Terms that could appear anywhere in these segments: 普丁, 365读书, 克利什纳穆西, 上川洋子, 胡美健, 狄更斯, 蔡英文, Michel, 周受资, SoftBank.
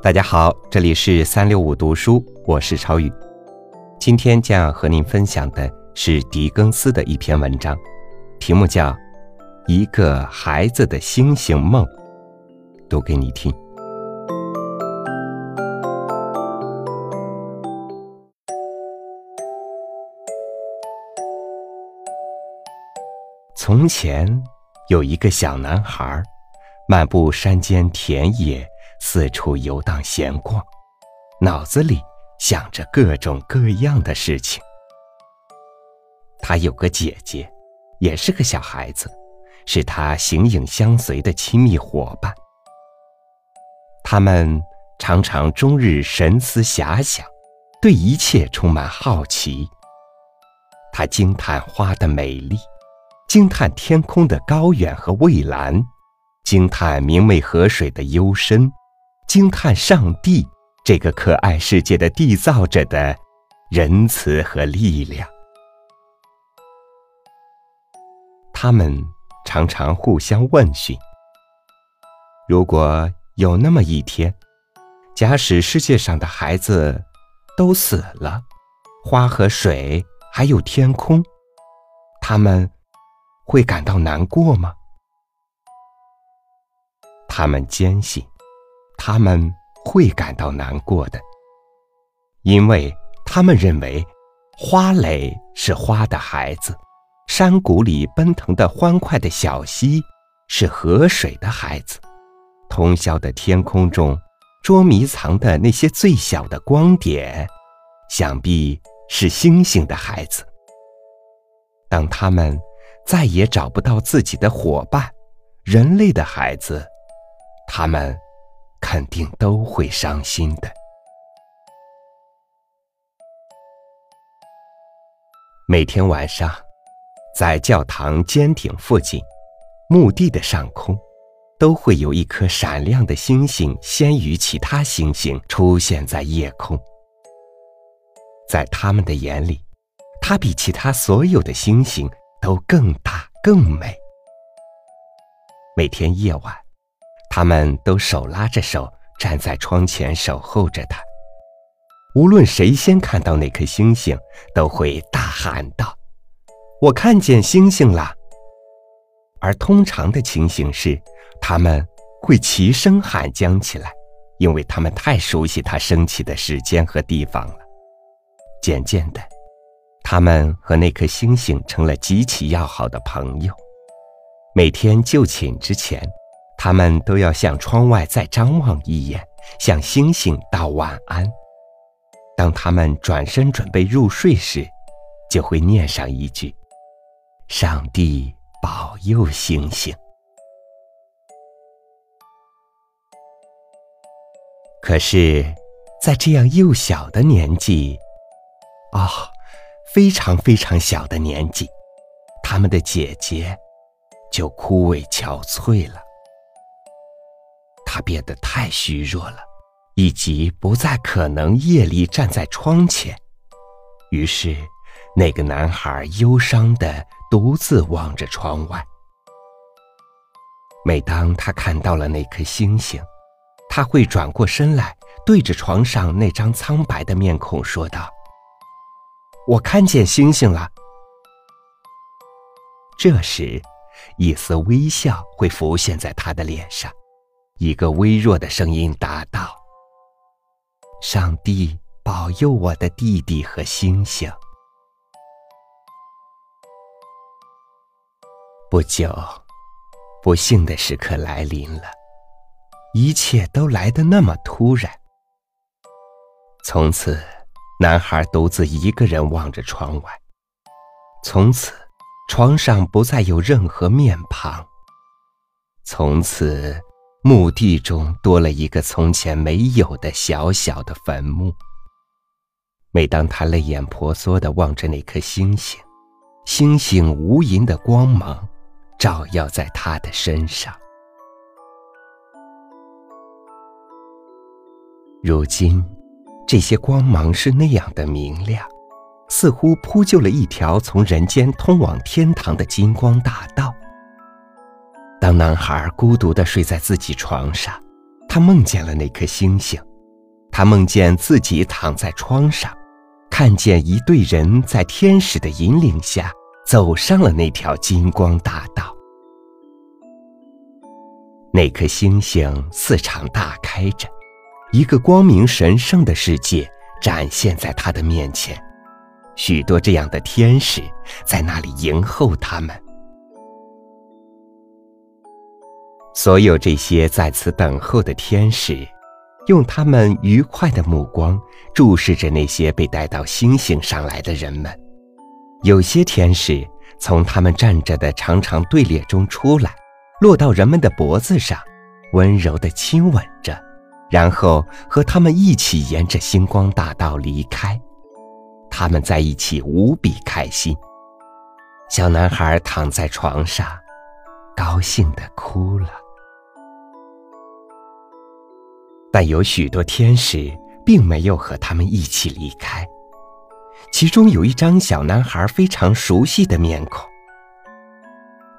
大家好，这里是365读书，我是超宇。今天将要和您分享的是狄更斯的一篇文章，题目叫《一个孩子的星星梦》，读给你听。从前有一个小男孩，漫步山间田野，四处游荡闲逛，脑子里想着各种各样的事情。他有个姐姐，也是个小孩子，是他形影相随的亲密伙伴。他们常常终日神思遐想，对一切充满好奇。他惊叹花的美丽，惊叹天空的高远和蔚蓝，惊叹明媚河水的幽深，惊叹上帝这个可爱世界的缔造者的仁慈和力量。他们常常互相问询，如果有那么一天，假使世界上的孩子都死了，花和水还有天空，他们会感到难过吗？他们坚信他们会感到难过的，因为他们认为花蕾是花的孩子，山谷里奔腾的欢快的小溪是河水的孩子，通宵的天空中捉迷藏的那些最小的光点，想必是星星的孩子。当他们再也找不到自己的伙伴，人类的孩子，他们肯定都会伤心的。每天晚上，在教堂尖顶附近，墓地的上空，都会有一颗闪亮的星星先于其他星星出现在夜空。在他们的眼里，它比其他所有的星星都更大更美。每天夜晚，他们都手拉着手站在窗前守候着它。无论谁先看到那颗星星，都会大喊道：“我看见星星了！”而通常的情形是，他们会齐声喊将起来，因为他们太熟悉它升起的时间和地方了。渐渐的，他们和那颗星星成了极其要好的朋友。每天就寝之前，他们都要向窗外再张望一眼，向星星道晚安。当他们转身准备入睡时，就会念上一句：“上帝保佑星星。”可是，在这样幼小的年纪，非常非常小的年纪，他们的姐姐就枯萎憔悴了。他变得太虚弱了，以及不再可能夜里站在窗前。于是，那个男孩忧伤地独自望着窗外。每当他看到了那颗星星，他会转过身来，对着床上那张苍白的面孔说道：“我看见星星了。”这时，一丝微笑会浮现在他的脸上。一个微弱的声音答道：“上帝保佑我的弟弟和星星。”不久，不幸的时刻来临了，一切都来得那么突然。从此，男孩独自一个人望着窗外。从此，床上不再有任何面庞。从此，墓地中多了一个从前没有的小小的坟墓。每当他泪眼婆娑地望着那颗星星，星星无垠的光芒照耀在他的身上。如今，这些光芒是那样的明亮，似乎铺就了一条从人间通往天堂的金光大道。当男孩孤独地睡在自己床上，他梦见了那颗星星，他梦见自己躺在窗上，看见一队人在天使的引领下走上了那条金光大道。那颗星星似场大开着，一个光明神圣的世界展现在他的面前，许多这样的天使在那里迎候他们。所有这些在此等候的天使，用他们愉快的目光注视着那些被带到星星上来的人们。有些天使从他们站着的长长队列中出来，落到人们的脖子上，温柔地亲吻着，然后和他们一起沿着星光大道离开。他们在一起无比开心。小男孩躺在床上，高兴地哭了。但有许多天使并没有和他们一起离开，其中有一张小男孩非常熟悉的面孔，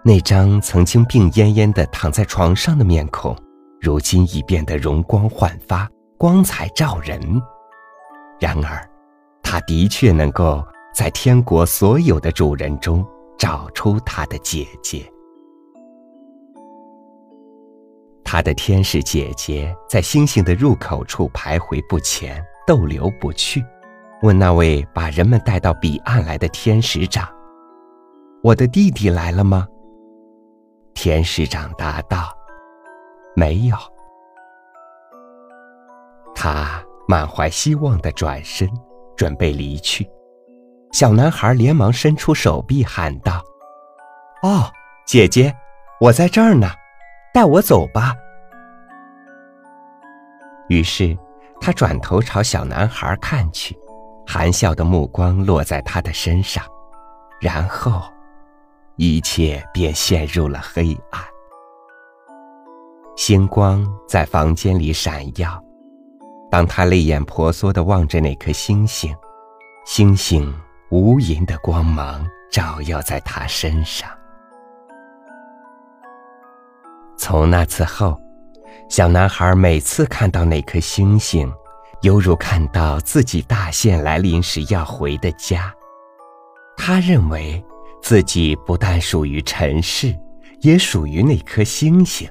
那张曾经病恹恹地躺在床上的面孔，如今已变得容光焕发，光彩照人。然而，他的确能够在天国所有的主人中找出他的姐姐。他的天使姐姐在星星的入口处徘徊不前，逗留不去，问那位把人们带到彼岸来的天使长：“我的弟弟来了吗？”天使长答道：“没有。”他满怀希望地转身，准备离去。小男孩连忙伸出手臂喊道：“哦，姐姐，我在这儿呢，带我走吧。”于是他转头朝小男孩看去，含笑的目光落在他的身上，然后一切便陷入了黑暗。星光在房间里闪耀，当他泪眼婆娑地望着那颗星星，星星无垠的光芒照耀在他身上。从那次后，小男孩每次看到那颗星星，犹如看到自己大限来临时要回的家。他认为自己不但属于尘世，也属于那颗星星，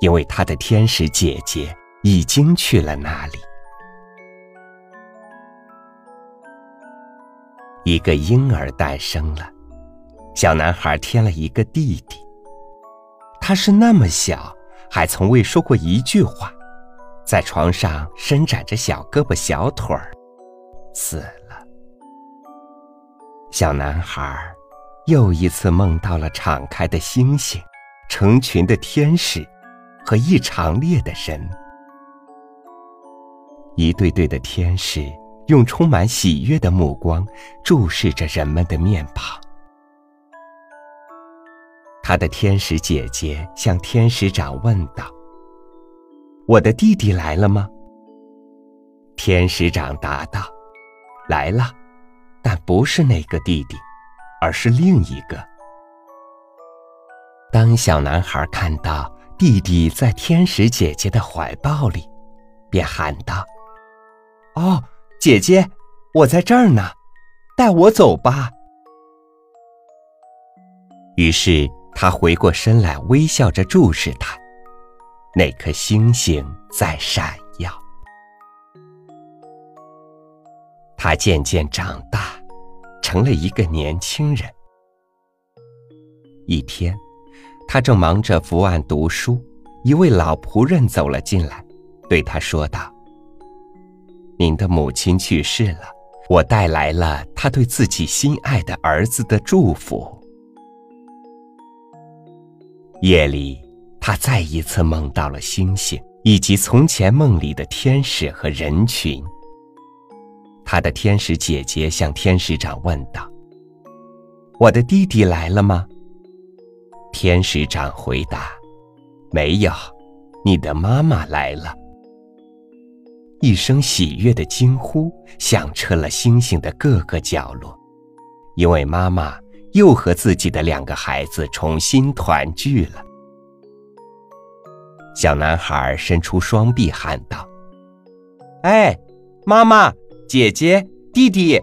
因为他的天使姐姐已经去了那里。一个婴儿诞生了，小男孩添了一个弟弟。他是那么小，还从未说过一句话，在床上伸展着小胳膊小腿儿，死了。小男孩又一次梦到了敞开的星星，成群的天使和一长列的人。一对对的天使用充满喜悦的目光注视着人们的面庞。他的天使姐姐向天使长问道：“我的弟弟来了吗？”天使长答道：“来了，但不是那个弟弟，而是另一个。”当小男孩看到弟弟在天使姐姐的怀抱里，便喊道：“哦，姐姐，我在这儿呢，带我走吧。”于是他回过身来，微笑着注视他，那颗星星在闪耀。他渐渐长大，成了一个年轻人。一天，他正忙着伏案读书，一位老仆人走了进来，对他说道：“您的母亲去世了，我带来了她对自己心爱的儿子的祝福。”夜里，他再一次梦到了星星，以及从前梦里的天使和人群。他的天使姐姐向天使长问道：“我的弟弟来了吗？”天使长回答：“没有，你的妈妈来了。”一声喜悦的惊呼响彻了星星的各个角落，因为妈妈又和自己的两个孩子重新团聚了，小男孩伸出双臂喊道：“哎，妈妈，姐姐，弟弟，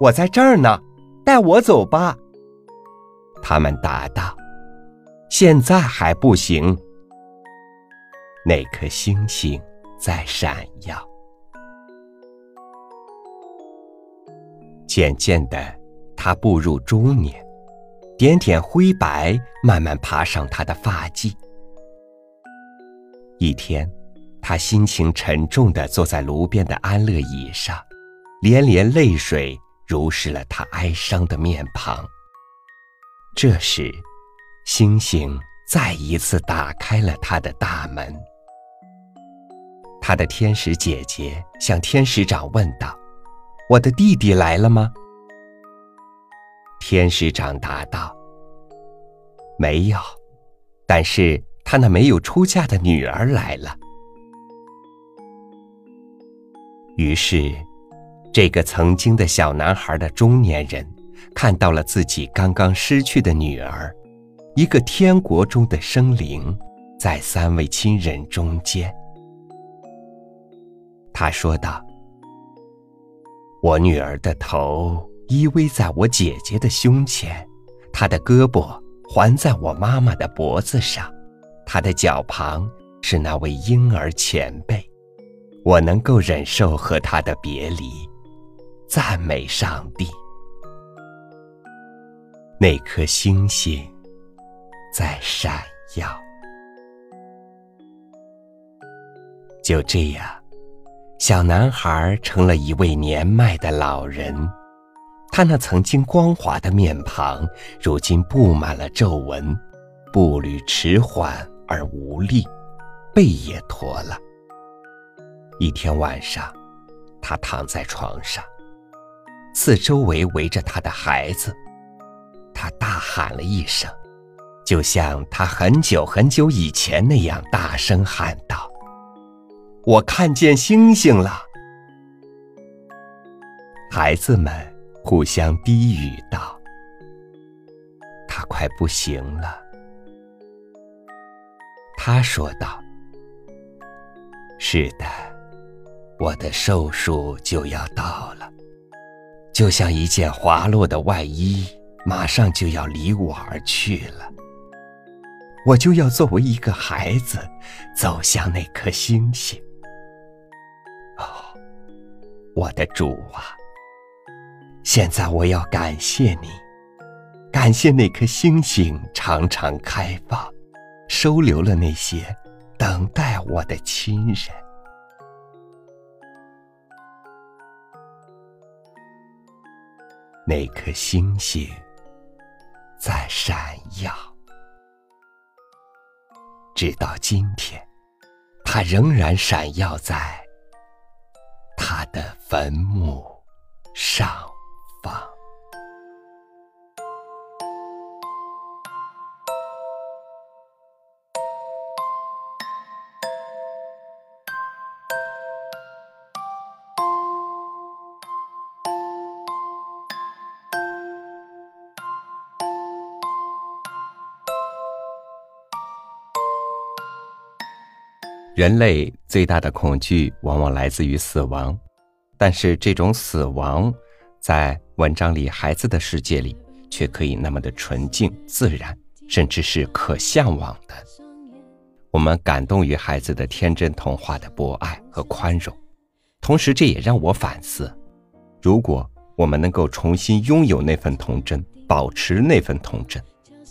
我在这儿呢，带我走吧。”他们答道：“现在还不行。”那颗星星在闪耀。渐渐的，他步入中年，点点灰白慢慢爬上他的发髻。一天，他心情沉重地坐在炉边的安乐椅上，连连泪水濡湿了他哀伤的面庞。这时，星星再一次打开了他的大门。他的天使姐姐向天使长问道：“我的弟弟来了吗？”天使长答道：“没有，但是他那没有出嫁的女儿来了。”于是，这个曾经的小男孩的中年人看到了自己刚刚失去的女儿，一个天国中的生灵，在三位亲人中间。他说道：“我女儿的头依偎在我姐姐的胸前，她的胳膊环在我妈妈的脖子上，她的脚旁是那位婴儿前辈。我能够忍受和她的别离，赞美上帝。”那颗星星在闪耀。就这样，小男孩成了一位年迈的老人，他那曾经光滑的面庞，如今布满了皱纹，步履迟缓而无力，背也驼了。一天晚上，他躺在床上，四周围围着他的孩子，他大喊了一声，就像他很久很久以前那样大声喊道：“我看见星星了！”孩子们互相低语道：“他快不行了。”他说道：“是的，我的寿数就要到了，就像一件滑落的外衣，马上就要离我而去了。我就要作为一个孩子，走向那颗星星。哦，我的主啊，现在我要感谢你，感谢那颗星星常常开放，收留了那些等待我的亲人。”那颗星星在闪耀。直到今天，它仍然闪耀在他的坟墓上方。人类最大的恐惧往往来自于死亡，但是这种死亡在文章里孩子的世界里却可以那么的纯净自然，甚至是可向往的。我们感动于孩子的天真童话的博爱和宽容，同时这也让我反思，如果我们能够重新拥有那份童真，保持那份童真，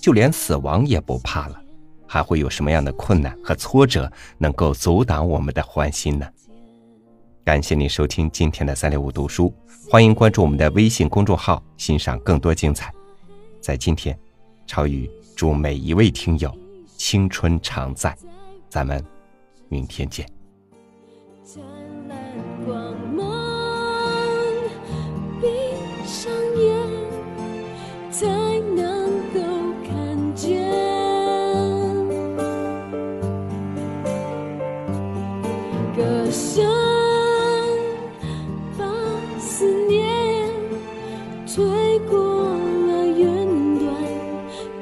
就连死亡也不怕了，还会有什么样的困难和挫折能够阻挡我们的欢欣呢？感谢你收听今天的365读书，欢迎关注我们的微信公众号，欣赏更多精彩。在今天，超宇祝每一位听友青春常在，咱们明天见。灿烂光芒，闭上眼才能够看见。歌声把思念吹过了云端，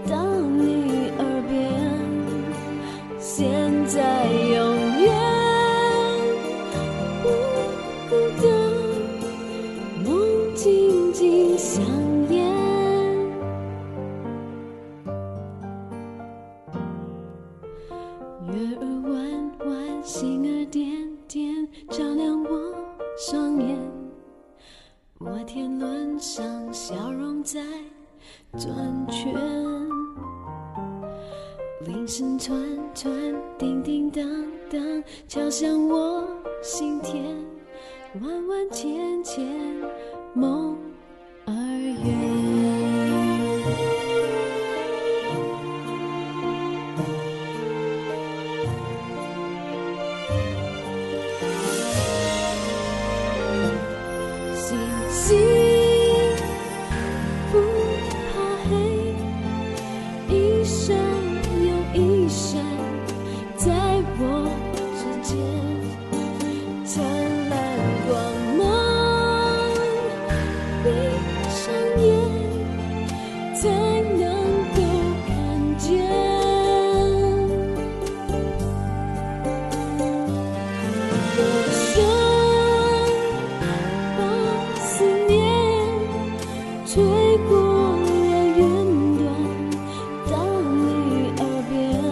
到你耳边。现在永远不孤单，梦紧紧相连。月儿弯弯，星儿点点，照亮我双眼。摩天轮上，笑容在转圈。铃声串串，叮叮当当，敲响我心田。弯弯浅浅，梦儿圆。星星不怕黑，一生一生在我之间，灿烂光芒闭上眼才能够看见。我想把思念吹过了云端到你耳边，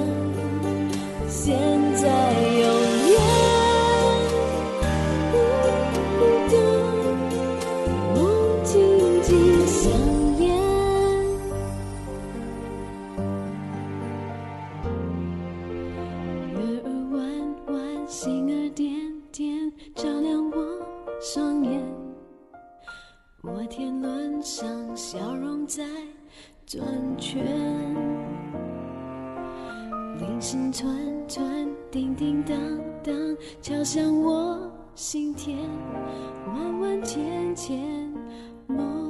现在永远不孤单，梦紧紧相连。月儿弯弯，星儿点点，照亮我双眼。摩天轮上，笑容在转圈。铃声串串，叮叮当当，敲响我心田，弯弯浅浅，梦。